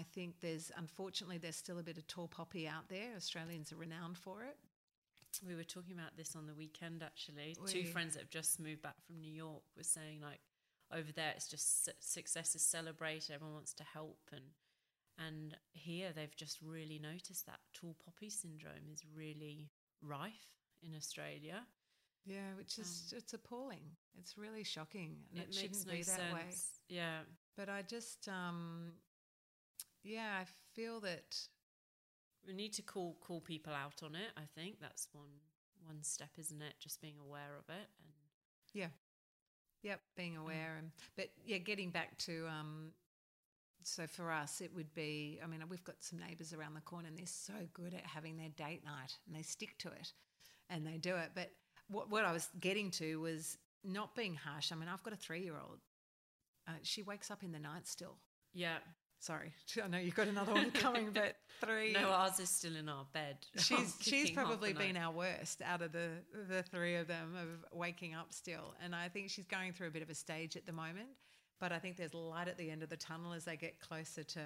I think there's, unfortunately, there's still a bit of tall poppy out there. Australians are renowned for it. we were talking about this on the weekend, actually. We, Two friends that have just moved back from New York were saying, like, over there it's just success is celebrated, everyone wants to help, and and here they've just really noticed that tall poppy syndrome is really rife in Australia. Yeah, which is um, it's appalling. It's really shocking, and it, it shouldn't no be that sense. way. Yeah, but I just um, yeah, I feel that we need to call call people out on it. I think that's one one step, isn't it? Just being aware of it, and yeah, yep, being aware, and but yeah, getting back to um, so for us it would be. I mean, we've got some neighbours around the corner, and they're so good at having their date night, and they stick to it, and they do it, but. What what I was getting to was not being harsh. I mean, I've got a three-year-old. Uh, she wakes up in the night still. Yeah. Sorry. I know you've got another one coming, but three. No, ours is still in our bed. She's she's probably been night. our worst out of the, the three of them of waking up still. And I think she's going through a bit of a stage at the moment, but I think there's light at the end of the tunnel as they get closer to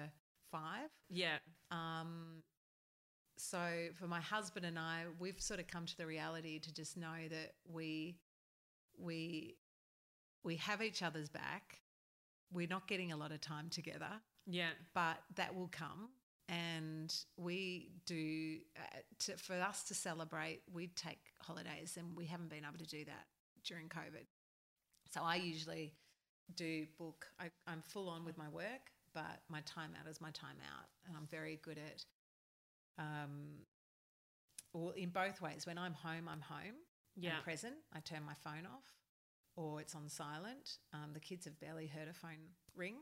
five. Yeah. Um. So for my husband and I, we've sort of come to the reality to just know that we we we have each other's back. We're not getting a lot of time together. Yeah. But that will come. And we do, uh, to, for us to celebrate, we take holidays, and we haven't been able to do that during COVID. So I usually do book. I, I'm full on with my work, but my time out is my time out, and I'm very good at Um, or in both ways. When I'm home, I'm home. Yeah. I'm present. I turn my phone off, or it's on silent. Um, the kids have barely heard a phone ring.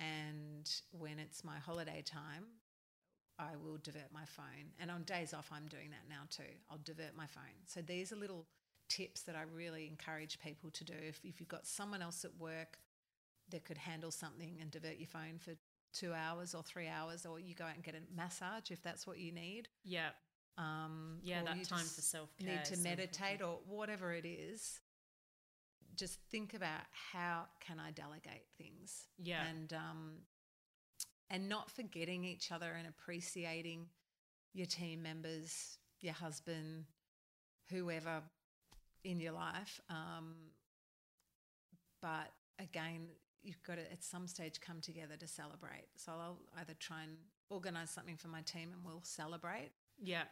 And when it's my holiday time, I will divert my phone. And on days off, I'm doing that now too. I'll divert my phone. So these are little tips that I really encourage people to do. If, if you've got someone else at work that could handle something and divert your phone for two hours or three hours, or you go out and get a massage if that's what you need. Yeah. Um, yeah, that time for self-care. Need to meditate or whatever it is. Just think about how can I delegate things. Yeah. And, um, and not forgetting each other and appreciating your team members, your husband, whoever in your life. Um, but, again, you've got to at some stage come together to celebrate. So I'll either try and organise something for my team and we'll celebrate. Yeah.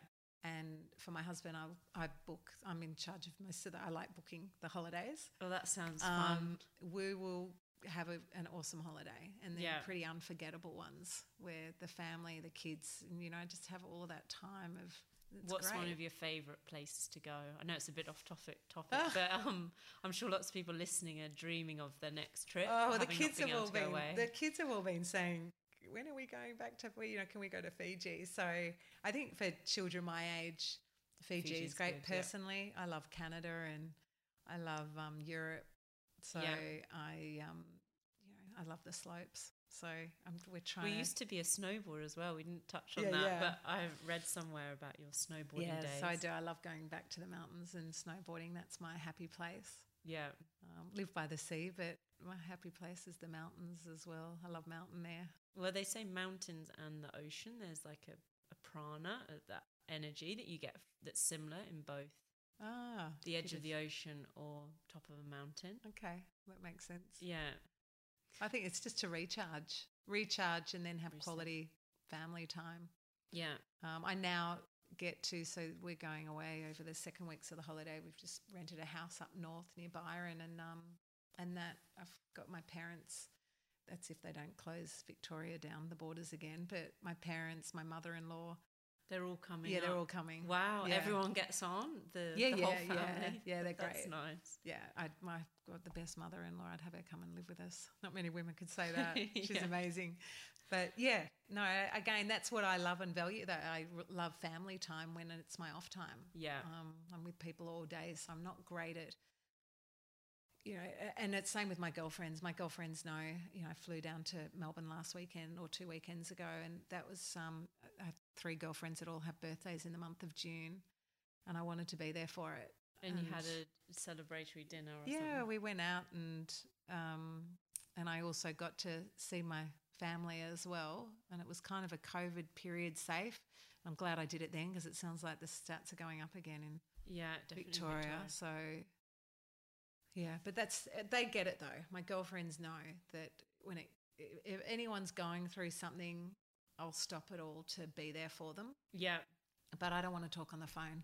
And for my husband, I I book. I'm in charge of most of that. I like booking the holidays. Oh, that sounds um, fun. We will have a, an awesome holiday, and they're yeah. pretty unforgettable ones where the family, the kids, and, you know, just have all that time of... What's great. One of your favourite places to go? I know it's a bit off topic, topic, oh. but um, I'm sure lots of people listening are dreaming of their next trip. Oh, well, the kids have all been. Away. The kids have all been saying, "When are we going back to? You know, can we go to Fiji?" So I think for children my age, Fiji Fiji's is great. Good, personally, yeah. I love Canada and I love um, Europe. So yeah. I, um, you know, I love the slopes. So um, we're trying. We used to be a snowboarder as well. We didn't touch on yeah, that, yeah. but I read somewhere about your snowboarding yeah, days. Yes, so I do. I love going back to the mountains and snowboarding. That's my happy place. Yeah. Um, live by the sea, but my happy place is the mountains as well. I love mountain air. Well, they say mountains and the ocean. There's like a, a prana, that energy that you get that's similar in both. Ah. The edge of the ocean or top of a mountain. Okay, that makes sense. Yeah. I think it's just to recharge, recharge and then have quality family time. Yeah. Um, I now get to, so we're going away over the second weeks of the holiday. We've just rented a house up north near Byron, and um, and that I've got my parents, that's if they don't close Victoria down the borders again, but my parents, my mother-in-law. They're all coming. Yeah, up. They're all coming. Wow, yeah. Everyone gets on, the, yeah, the yeah, whole family. Yeah, yeah, they're great. That's nice. Yeah, I my got the best mother-in-law. I'd have her come and live with us. Not many women could say that. She's yeah. amazing. But, yeah, no, again, that's what I love and value, that I love family time when it's my off time. Yeah. Um, I'm with people all day, so I'm not great at, you know, and it's same with my girlfriends. My girlfriends know, you know, I flew down to Melbourne last weekend or two weekends ago, and that was um, I have three girlfriends that all have birthdays in the month of June, and I wanted to be there for it. And, and you had a celebratory dinner or yeah, something? Yeah, we went out, and um, and I also got to see my family as well, and it was kind of a COVID period safe. I'm glad I did it then, because it sounds like the stats are going up again in yeah, definitely Victoria. Victoria. So, yeah, but that's they get it though. My girlfriends know that when it, if anyone's going through something, I'll stop it all to be there for them. Yeah. But I don't want to talk on the phone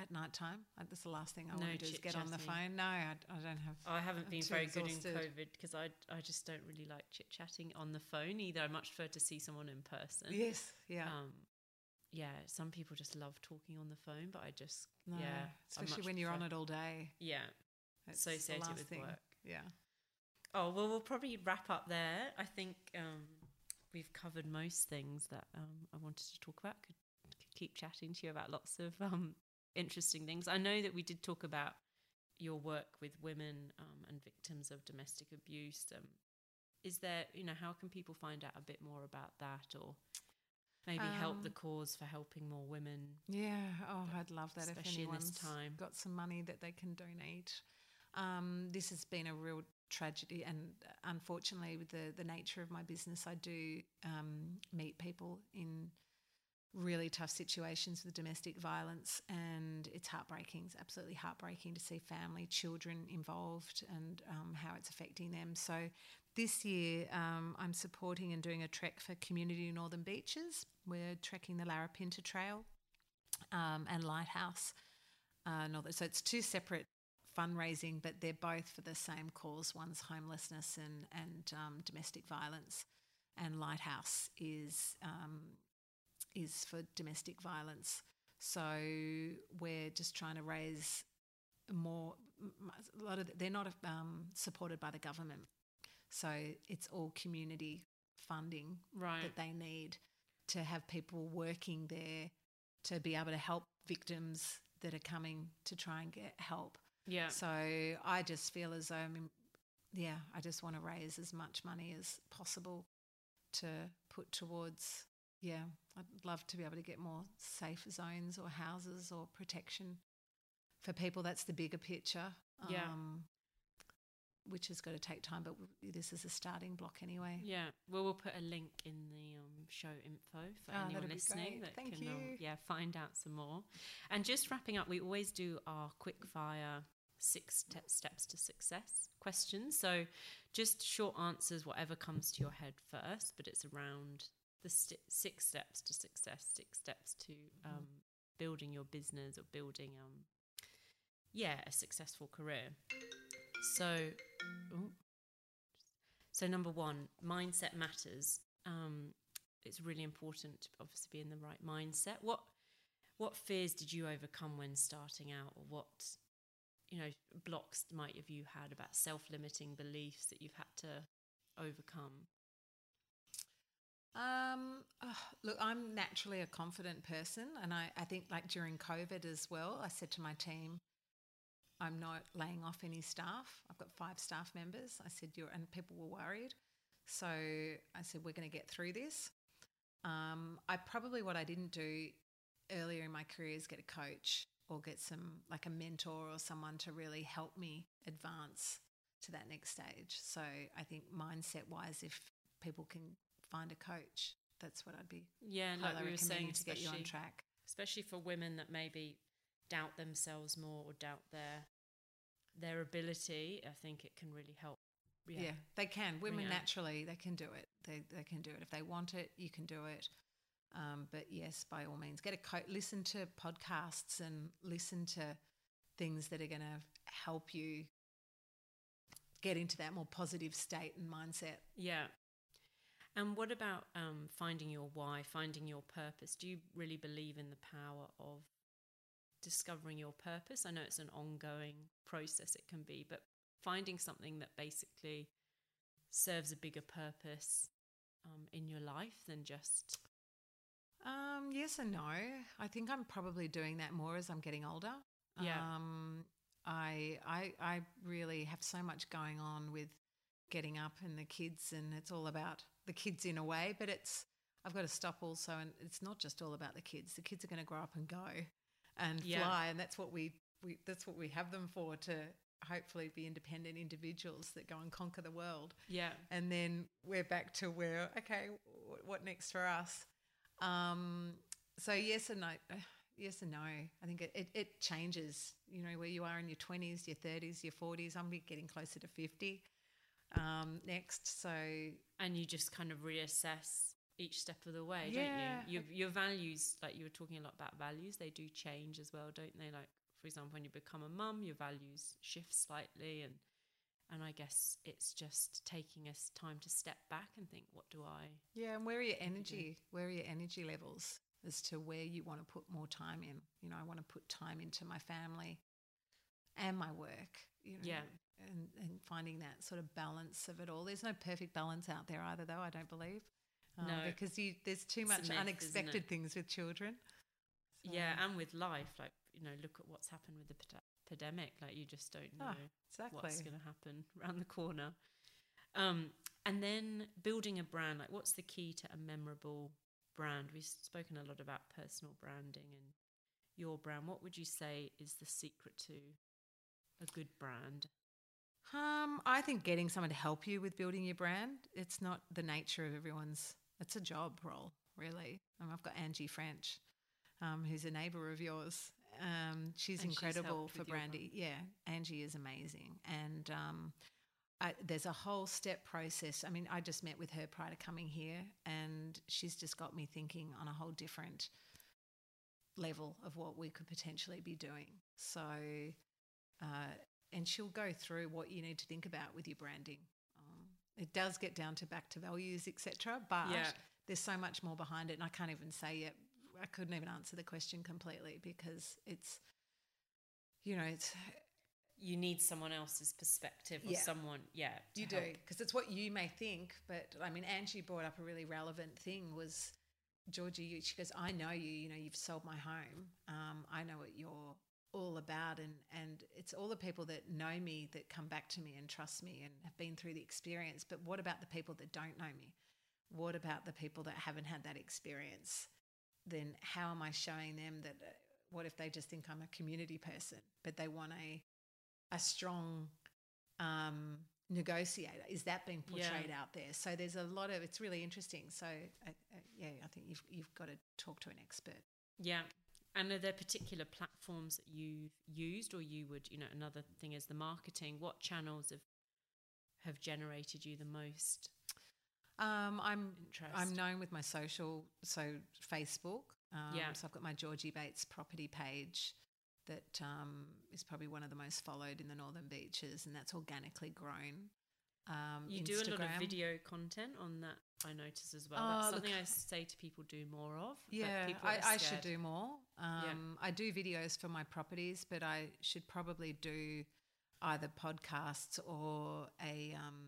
at night time. That's the last thing I no want to do is get on the phone. No, I, I don't have. I haven't I'm been very exhausted. good in COVID because I, I just don't really like chit-chatting on the phone either. I much prefer to see someone in person. Yes, yeah. Um, yeah, some people just love talking on the phone, but I just, no, yeah. Especially when you're prefer. on it all day. Yeah. It's so associated with thing. work. Yeah. Oh, well, we'll probably wrap up there. I think um, we've covered most things that um, I wanted to talk about. Could Could keep chatting to you about lots of um, interesting things. I know that we did talk about your work with women um, and victims of domestic abuse. Um, is there, you know, how can people find out a bit more about that, or maybe um, help the cause for helping more women? Yeah, oh, I'd love that if anyone's got some money that they can donate. Um, this has been a real tragedy, and unfortunately, with the the nature of my business, I do um, meet people in really tough situations with domestic violence, and it's heartbreaking. It's absolutely heartbreaking to see family, children involved, and um, how it's affecting them. So this year um, I'm supporting and doing a trek for Community Northern Beaches. We're trekking the Larrapinta Trail um, and Lighthouse. Uh, northern. So it's two separate fundraising, but they're both for the same cause. One's homelessness and, and um, domestic violence, and Lighthouse is... Um, is for domestic violence. So we're just trying to raise more, a lot of, they're not um, supported by the government. So it's all community funding right. that they need to have people working there to be able to help victims that are coming to try and get help. Yeah. So I just feel as though, I mean, yeah, I just want to raise as much money as possible to put towards Yeah, I'd love to be able to get more safe zones or houses or protection for people. That's the bigger picture, yeah. um, which has got to take time, but this is a starting block anyway. Yeah, well, we'll put a link in the um, show info for oh, anyone listening that Thank can um, yeah, find out some more. And just wrapping up, we always do our quickfire six te- steps to success questions. So just short answers, whatever comes to your head first, but it's around... the st- six steps to success, six steps to um, building your business or building, um, yeah, a successful career. So, ooh. so number one, mindset matters. Um, it's really important to obviously be in the right mindset. What what fears did you overcome when starting out, or what you know blocks might have you had about self-limiting beliefs that you've had to overcome? Um, oh, look, I'm naturally a confident person, and I, I think like during COVID as well, I said to my team, I'm not laying off any staff. I've got five staff members. I said, you're, and people were worried. So I said, we're going to get through this. Um, I probably, what I didn't do earlier in my career is get a coach or get some, like a mentor or someone to really help me advance to that next stage. So I think mindset wise, if people can find a coach, that's what I'd be yeah like we were saying, to get you on track, especially for women that maybe doubt themselves more or doubt their their ability. I think it can really help. yeah, yeah they can women naturally they can do it they they can do it if they want it. You can do it. Um but yes, by all means, get a coach, listen to podcasts and listen to things that are going to help you get into that more positive state and mindset. yeah And what about um, finding your why, finding your purpose? Do you really believe in the power of discovering your purpose? I know it's an ongoing process, it can be, but finding something that basically serves a bigger purpose um, in your life than just... Um, yes and no. I think I'm probably doing that more as I'm getting older. Yeah. Um, I, I, I really have so much going on with getting up and the kids, and it's all about... the kids in a way, but it's, I've got to stop also, and it's not just all about the kids. The kids are going to grow up and go and yeah. fly, and that's what we, we that's what we have them for, to hopefully be independent individuals that go and conquer the world. Yeah. And then we're back to where, okay, what next for us? Um, so yes and no. Yes and no. I think it, it, it changes, you know, where you are in your twenties, your thirties, your forties. I'm getting closer to fifty um, next. So, and you just kind of reassess each step of the way, yeah. don't you? Your, your values, like you were talking a lot about values, they do change as well, don't they? Like, for example, when you become a mum, your values shift slightly, and and I guess it's just taking us time to step back and think, what do I? Yeah, and where are your energy? Where are your energy levels as to where you want to put more time in? You know, I want to put time into my family and my work, you know, yeah. and, and finding that sort of balance of it all. There's no perfect balance out there either, though, I don't believe. Um, no, because you, there's too much myth, unexpected things with children. So. Yeah, and with life, like, you know, look at what's happened with the pandemic. Like, you just don't know oh, exactly. what's going to happen around the corner. Um, and then building a brand, like, what's the key to a memorable brand? We've spoken a lot about personal branding and your brand. What would you say is the secret to a good brand? Um, I think getting someone to help you with building your brand. It's not the nature of everyone's. It's a job role, really. Um, I've got Angie French, um, who's a neighbour of yours. Um, she's and incredible she's for brandy. Yeah, Angie is amazing. And um, I, there's a whole step process. I mean, I just met with her prior to coming here, and she's just got me thinking on a whole different level of what we could potentially be doing. So, uh, and she'll go through what you need to think about with your branding. Um, it does get down to back to values, et cetera, but yeah. there's so much more behind it, and I can't even say yet. I couldn't even answer the question completely because it's, you know, it's... You need someone else's perspective or yeah. someone, yeah. You help. Do, because it's what you may think, but, I mean, Angie brought up a really relevant thing was, Georgie, she goes, I know you, you know, you've sold my home. Um, I know what you're all about, and, and it's all the people that know me that come back to me and trust me and have been through the experience, but what about the people that don't know me? What about the people that haven't had that experience? Then how am I showing them that uh, what if they just think I'm a community person, but they want a a strong um, negotiator? Is that being portrayed yeah. out there? So there's a lot of, it's really interesting. So, uh, uh, yeah, I think you've you've got to talk to an expert. Yeah. And are there particular platforms that you've used or you would, you know, another thing is the marketing. What channels have have generated you the most? Um, I'm interest? I'm known with my social, so Facebook. Um, yeah. So I've got my Georgie Bates property page that um, is probably one of the most followed in the Northern Beaches, and that's organically grown. Um, you Instagram. do a lot of video content on that, I notice as well. Oh, that's something look, I say to people, do more of. Yeah, I, I should do more. Um, yeah. I do videos for my properties, but I should probably do either podcasts or a um, –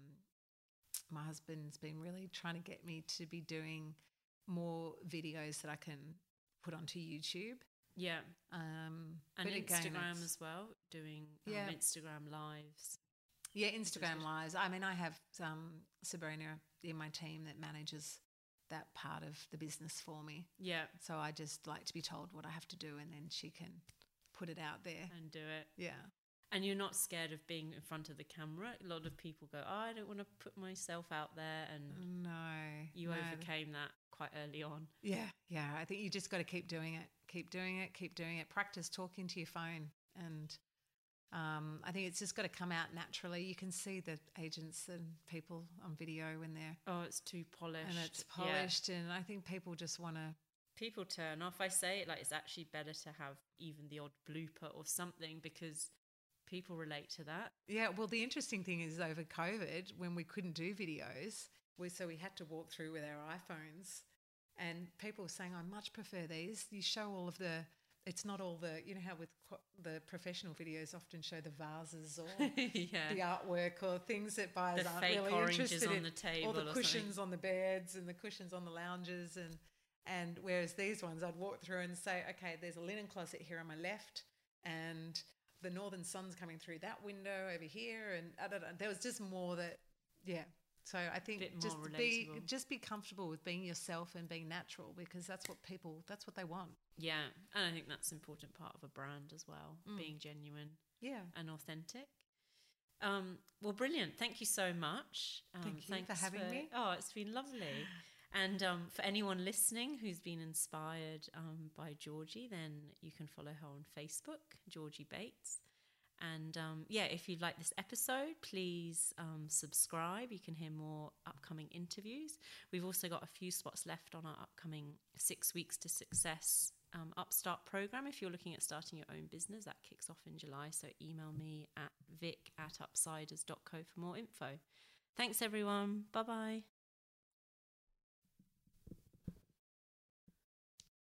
my husband's been really trying to get me to be doing more videos that I can put onto YouTube. Yeah. Um, and Instagram again, as well, doing um, yeah. Instagram lives. Yeah, Instagram Lives. I mean, I have um, Sabrina in my team that manages that part of the business for me. Yeah. So I just like to be told what I have to do, and then she can put it out there. And do it. Yeah. And you're not scared of being in front of the camera. A lot of people go, oh, I don't want to put myself out there. And no. You no. overcame that quite early on. Yeah, yeah. I think you just got to keep doing it, keep doing it, keep doing it. Practice talking to your phone and... Um, I think it's just got to come out naturally. You can see the agents and people on video when they're... Oh, it's too polished. And it's polished, yeah. and I think people just want to... People turn off. I say it like it's actually better to have even the odd blooper or something because people relate to that. Yeah, well, the interesting thing is over COVID when we couldn't do videos, we, so we had to walk through with our iPhones, and people were saying, I much prefer these. You show all of the... It's not all the, you know how with qu- the professional videos often show the vases or yeah. the artwork or things that buyers the aren't fake really oranges interested on in. The table or the or cushions something. On the beds and the cushions on the lounges. And, and whereas these ones I'd walk through and say, okay, there's a linen closet here on my left and the northern sun's coming through that window over here. And I don't know, there was just more that, yeah. So I think just be just be comfortable with being yourself and being natural because that's what people, that's what they want. Yeah, and I think that's an important part of a brand as well, mm. being genuine yeah. and authentic. Um, well, brilliant. Thank you so much. Um, Thank you for having for, me. Oh, it's been lovely. And um, for anyone listening who's been inspired um, by Georgie, then you can follow her on Facebook, Georgie Bates. And um, yeah, if you like this episode, please um, subscribe. You can hear more upcoming interviews. We've also got a few spots left on our upcoming Six Weeks to Success um, Upstart program. If you're looking at starting your own business, that kicks off in July. So email me at vic at upsiders dot co for more info. Thanks, everyone. Bye-bye.